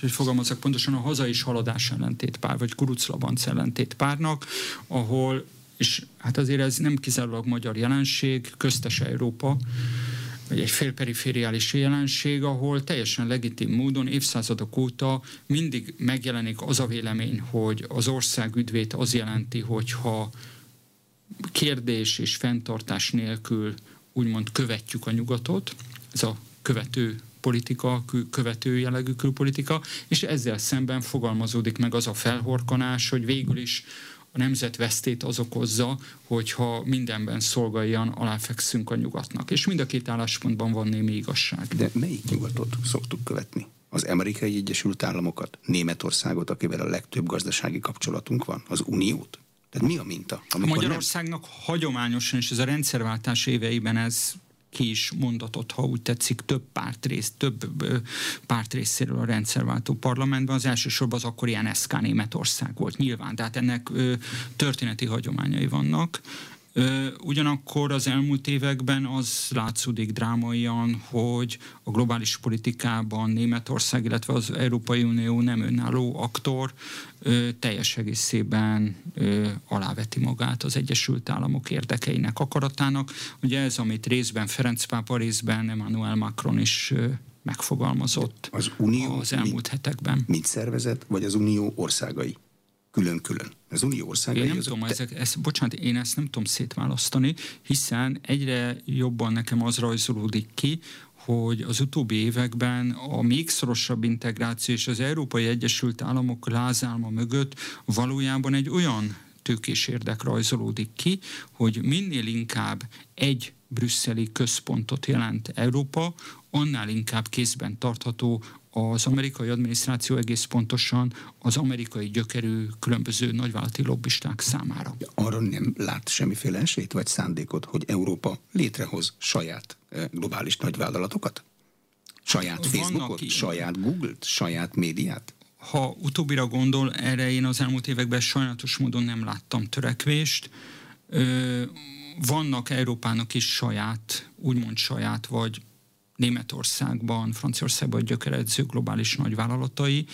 hogy fogalmazok pontosan, a haza és haladás ellentétpár, vagy kuruclabanc ellentétpárnak, ahol, és hát azért ez nem kizárólag magyar jelenség, köztes Európa, vagy egy félperifériális jelenség, ahol teljesen legitim módon évszázadok óta mindig megjelenik az a vélemény, hogy az ország üdvét az jelenti, hogyha kérdés és fenntartás nélkül úgymond követjük a nyugatot, ez a követő politika, követő jellegű külpolitika, és ezzel szemben fogalmazódik meg az a felhorkanás, hogy végül is a nemzet vesztét az okozza, hogyha mindenben szolgáljan, aláfekszünk a nyugatnak. És mind a két álláspontban van némi igazság. De melyik nyugatot szoktuk követni? Az Amerikai Egyesült Államokat? Németországot, akivel a legtöbb gazdasági kapcsolatunk van? Az Uniót? Tehát mi a minta? Magyarországnak nem... hagyományosan, és ez a rendszerváltás éveiben ez ki is mondatot, ha úgy tetszik, több párt részéről a rendszerváltó parlamentben, az elsősorban az akkori NSZK Németország volt nyilván, tehát ennek történeti hagyományai vannak. Ugyanakkor az elmúlt években az látszódik drámaian, hogy a globális politikában Németország, illetve az Európai Unió nem önálló aktor, teljes egészében aláveti magát az Egyesült Államok érdekeinek, akaratának. Ugye ez, amit részben Ferenc pápa, részben Emmanuel Macron is megfogalmazott az Unió az elmúlt hetekben. Mit szervezett, vagy az Unió országai? Külön-külön. Az Unió országai... Én nem tudom, én ezt nem tudom szétválasztani, hiszen egyre jobban nekem az rajzolódik ki, hogy az utóbbi években a még szorosabb integráció és az Európai Egyesült Államok lázálma mögött valójában egy olyan tőkés érdek rajzolódik ki, hogy minél inkább egy brüsszeli központot jelent Európa, annál inkább kézben tartható az amerikai adminisztráció, egész pontosan az amerikai gyökerű különböző nagyvállalati lobbisták számára. Arra nem lát semmiféle esélyt vagy szándékot, hogy Európa létrehoz saját globális nagyvállalatokat? Saját Facebookot, saját Google-t, saját médiát? Ha utóbbira gondol, erre én az elmúlt években sajnálatos módon nem láttam törekvést. Vannak Európának is saját, úgymond saját, vagy Németországban, Franciaországban gyökeredző globális nagyvállalatai,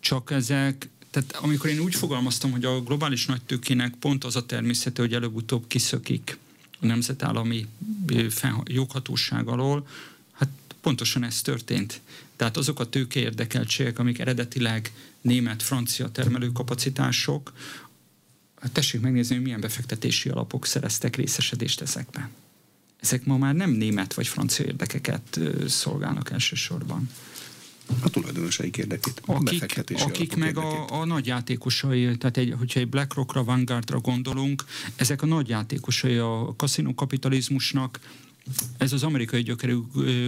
csak ezek, tehát amikor én úgy fogalmaztam, hogy a globális nagytőkének pont az a természete, hogy előbb-utóbb kiszökik a nemzetállami joghatóság alól, hát pontosan ez történt. Tehát azok a tőkeérdekeltségek, amik eredetileg német-francia termelőkapacitások, hát tessék megnézni, hogy milyen befektetési alapok szereztek részesedést ezekben. Ezek ma már nem német vagy francia érdekeket szolgálnak elsősorban. A tulajdonosaik érdekét. Akik meg a nagy játékosai, tehát hogyha egy BlackRockra, Vanguardra gondolunk, ezek a nagy játékosai a kaszinókapitalizmusnak, ez az amerikai gyökerű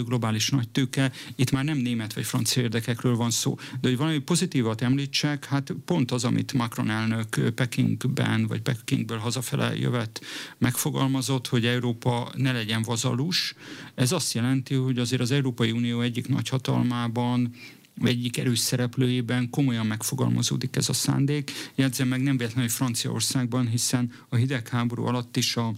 globális nagytőke, itt már nem német vagy francia érdekekről van szó. De hogy valami pozitívat említsek, hát pont az, amit Macron elnök Pekingben, vagy Pekingből hazafele jövet megfogalmazott, hogy Európa ne legyen vazalus. Ez azt jelenti, hogy azért az Európai Unió egyik nagyhatalmában, egyik erős szereplőjében komolyan megfogalmazódik ez a szándék. Jegyzem meg, nem véletlenül, hogy Franciaországban, hiszen a hidegháború alatt is a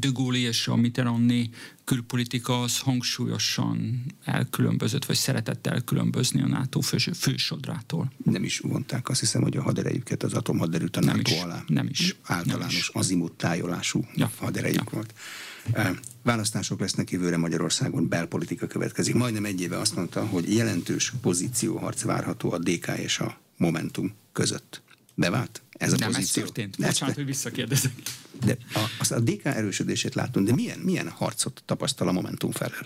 de Gaulle és a Mitterrandi külpolitika az hangsúlyosan elkülönbözött, vagy szeretett elkülönbözni a NATO fősodrától. Nem is vonták, azt hiszem, hogy a haderejüket, az atomhaderőt a NATO alá. Nem is. Általános azimut tájolású haderejük volt. Választások lesznek jövőre Magyarországon, belpolitika következik. Majdnem egy éve azt mondta, hogy jelentős pozícióharc várható a DK és a Momentum között. Bevált? Ez a nem, pozíció. Ez történt. Bocsánat, hogy visszakérdezek. De a DK erősödését látom, de milyen harcot tapasztal a Momentum felől?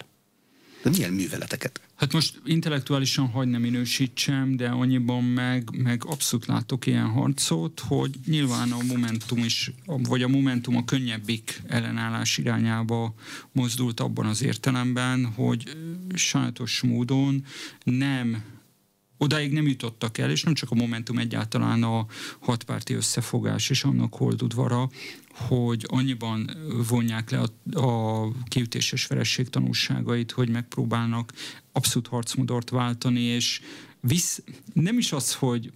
De milyen műveleteket? Hát most intellektuálisan hadd nem minősítsem, de annyiban meg abszolút látok ilyen harcot, hogy nyilván a Momentum is, vagy a Momentum a könnyebbik ellenállás irányába mozdult abban az értelemben, hogy sajátos módon nem... Odáig nem jutottak el, és nem csak a Momentum, egyáltalán a hatpárti összefogás és annak holdudvara, hogy annyiban vonják le a kiütéses vereség tanulságait, hogy megpróbálnak abszolút harcmodort váltani, és nem is az, hogy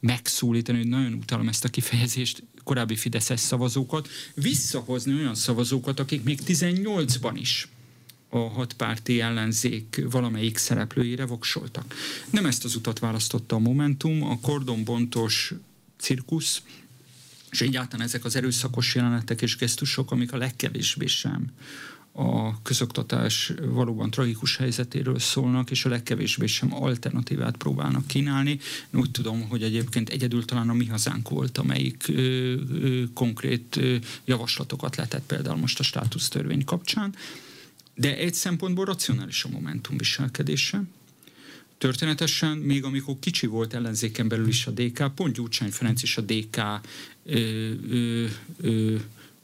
megszólítani, hogy nagyon utálom ezt a kifejezést, korábbi fideszes szavazókat, visszahozni olyan szavazókat, akik még 18-ban is a hatpárti ellenzék valamelyik szereplőire voksoltak. Nem ezt az utat választotta a Momentum, a kordonbontos cirkusz, és egyáltalán ezek az erőszakos jelenetek és gesztusok, amik a legkevésbé sem a közoktatás valóban tragikus helyzetéről szólnak, és a legkevésbé sem alternatívát próbálnak kínálni. Én úgy tudom, hogy egyébként egyedül talán a Mi Hazánk volt, amelyik konkrét javaslatokat letett például most a státusztörvény kapcsán. De egy szempontból racionális a Momentum viselkedése. Történetesen, még amikor kicsi volt ellenzéken belül is a DK, pont Gyurcsány Ferenc és a DK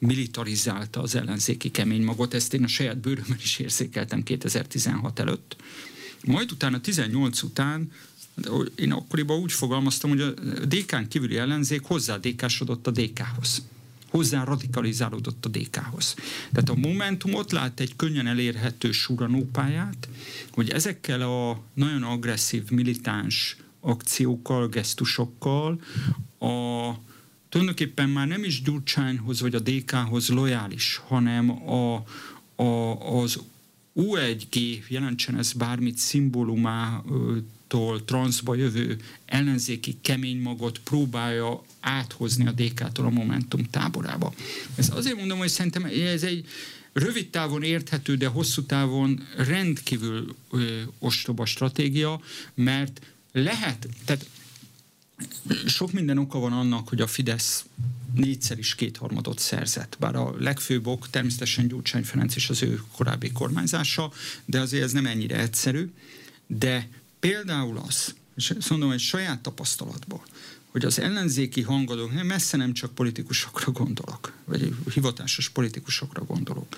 militarizálta az ellenzéki kemény magot, ezt én a saját bőrömmel is érzékeltem 2016 előtt. Majd utána 18 után, én akkoriban úgy fogalmaztam, hogy a DK-n kívüli ellenzék hozzá DK-sodott a DK-hoz. Hozzá radikalizálódott a DK-hoz. Tehát a Momentum ott lát egy könnyen elérhető súranópályát, hogy ezekkel a nagyon agresszív, militáns akciókkal, gesztusokkal a tulajdonképpen már nem is Gyurcsányhoz vagy a DK-hoz lojális, hanem az U1G, jelentsen ez bármit, szimbólumától transzba jövő ellenzéki kemény magot próbálja áthozni a DK-tól a Momentum táborába. Ez azért mondom, hogy szerintem ez egy rövid távon érthető, de hosszú távon rendkívül ostoba stratégia, mert lehet, tehát sok minden oka van annak, hogy a Fidesz négyszer is kétharmadot szerzett, bár a legfőbb ok természetesen Gyurcsány Ferenc és az ő korábbi kormányzása, de azért ez nem ennyire egyszerű. De például az, és azt mondom, hogy saját tapasztalatból, hogy az ellenzéki hangadók, messze nem csak politikusokra gondolok, vagy hivatásos politikusokra gondolok.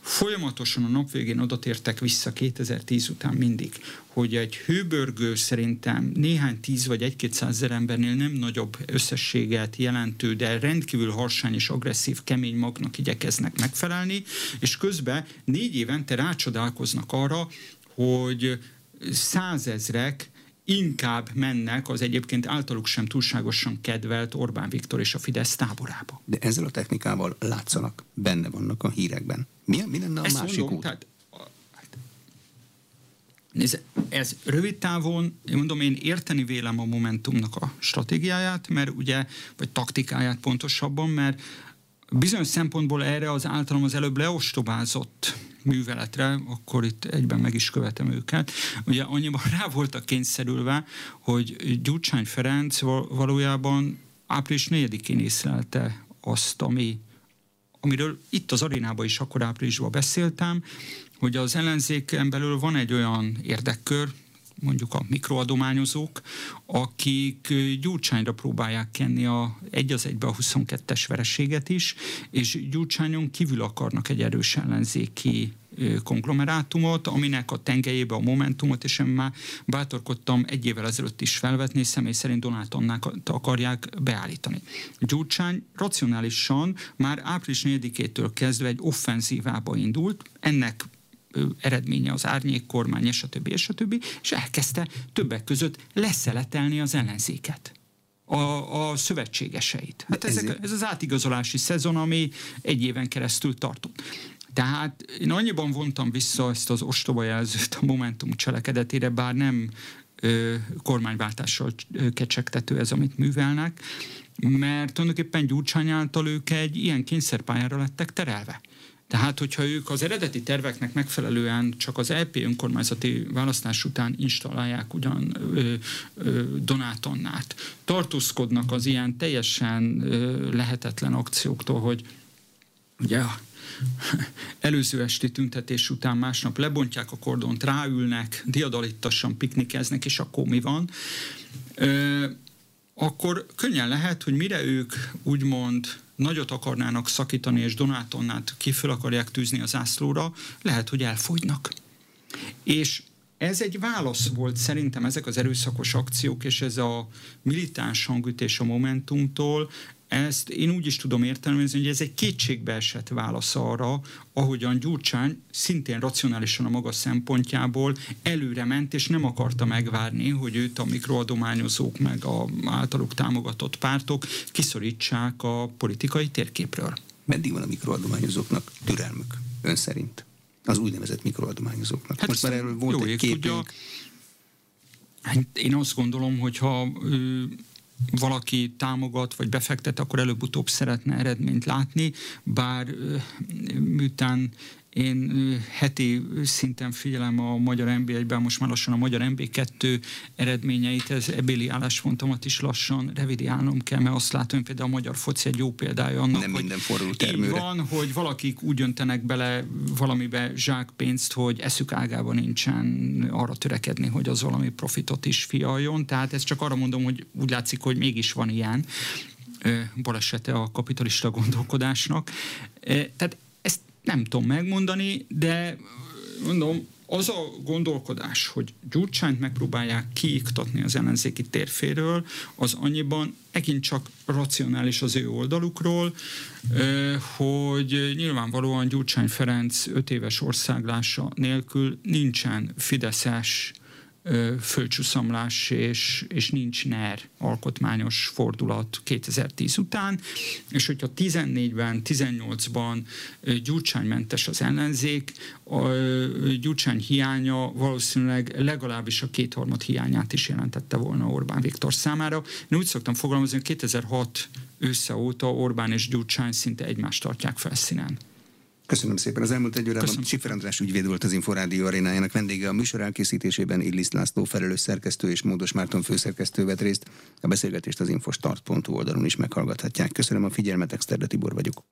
Folyamatosan a nap végén odatértek vissza 2010 után mindig, hogy egy hőbörgő szerintem néhány 10 vagy 1-200 embernél nem nagyobb összességet jelentő, de rendkívül harsány és agresszív kemény magnak igyekeznek megfelelni, és közben 4 évente rácsodálkoznak arra, hogy százezrek inkább mennek az egyébként általuk sem túlságosan kedvelt Orbán Viktor és a Fidesz táborába. De ezzel a technikával látszanak, benne vannak a hírekben. Mi lenne a ezt másik mondom, út? Tehát, ez rövid távon, mondom, én érteni vélem a Momentumnak a stratégiáját, mert ugye, vagy taktikáját pontosabban, mert bizonyos szempontból erre az általam az előbb leostobázott műveletre, akkor itt egyben meg is követem őket. Ugye annyiban rá voltak kényszerülve, hogy Gyurcsány Ferenc valójában április 4-én észlelte azt, amiről itt az arénában is akkor áprilisban beszéltem, hogy az ellenzéken belül van egy olyan érdekkör, mondjuk a mikroadományozók, akik Gyurcsányra próbálják kenni egy az egybe a 22-es vereséget is, és Gyurcsányon kívül akarnak egy erős ellenzéki konglomerátumot, aminek a tengelyébe a Momentumot, és én már bátorkodtam egy évvel ezelőtt is felvetni, személy szerint Donáth Annát akarják beállítani. Gyurcsány racionálisan már április 4-től kezdve egy offenzívába indult, ennek eredménye az árnyék kormány, és a többi, és elkezdte többek között leszeletelni az ellenzéket, a szövetségeseit. Hát ez az átigazolási szezon, ami egy éven keresztül tartott. Tehát én annyiban vontam vissza ezt az ostoba jelzőt a Momentum cselekedetére, bár nem kormányváltással kecsegtető ez, amit művelnek, mert tulajdonképpen Gyurcsány által ők egy ilyen kényszerpályára lettek terelve. Tehát, hogyha ők az eredeti terveknek megfelelően csak az LP önkormányzati választás után installálják ugyan Donáth Annát, tartózkodnak az ilyen teljesen lehetetlen akcióktól, hogy ugye előző esti tüntetés után másnap lebontják a kordont, ráülnek, diadalittasan piknikeznek, és akkor mi van, akkor könnyen lehet, hogy mire ők úgymond nagyot akarnának szakítani, és Donáth Annát ki föl akarják tűzni a zászlóra, lehet, hogy elfogynak. És ez egy válasz volt szerintem, ezek az erőszakos akciók, és ez a militáns hangütés a Momentumtól, Ezt én úgy is tudom értelmezni, hogy ez egy kétségbeesett válasz arra, ahogyan Gyurcsány szintén racionálisan a maga szempontjából előre ment, és nem akarta megvárni, hogy őt a mikroadományozók meg a általuk támogatott pártok kiszorítsák a politikai térképről. Meddig van a mikroadományozóknak türelmük, ön szerint? Az úgynevezett mikroadományozóknak. Hát most már erről volt egy képünk. Hát én azt gondolom, hogy ha valaki támogat vagy befektet, akkor előbb-utóbb szeretne eredményt látni, bár miután én heti szinten figyelem a magyar NB1-ben, most már lassan a magyar NB2 eredményeit, ez ebéli álláspontomat is lassan revidiálnom kell, mert azt látom, például a magyar foci egy jó példája annak, nem minden forró termőre. Így van, hogy valakik úgy öntenek bele valamibe zsákpénzt, hogy eszük ágában nincsen arra törekedni, hogy az valami profitot is fialjon, tehát ezt csak arra mondom, hogy úgy látszik, hogy mégis van ilyen balesete a kapitalista gondolkodásnak. Tehát nem tudom megmondani, de mondom, az a gondolkodás, hogy Gyurcsányt megpróbálják kiiktatni az ellenzéki térféről, az annyiban megint csak racionális az ő oldalukról, hogy nyilvánvalóan Gyurcsány Ferenc 5 éves országlása nélkül nincsen fideszes földcsúszamlás és nincs NER alkotmányos fordulat 2010 után, és hogyha 14-ben, 18-ban Gyurcsánymentes az ellenzék, a Gyurcsány hiánya valószínűleg legalábbis a kétharmad hiányát is jelentette volna Orbán Viktor számára. Én úgy szoktam fogalmazni, hogy 2006 ősze óta Orbán és Gyurcsány szinte egymást tartják felszínen. Köszönöm szépen. Az elmúlt egy órában Schiffer András ügyvéd volt az Inforádió arénájának vendége. A műsor elkészítésében Illis László felelős szerkesztő és Módos Márton főszerkesztő vett részt. A beszélgetést az infostart.hu oldalon is meghallgathatják. Köszönöm a figyelmet, Extergye Tibor vagyok.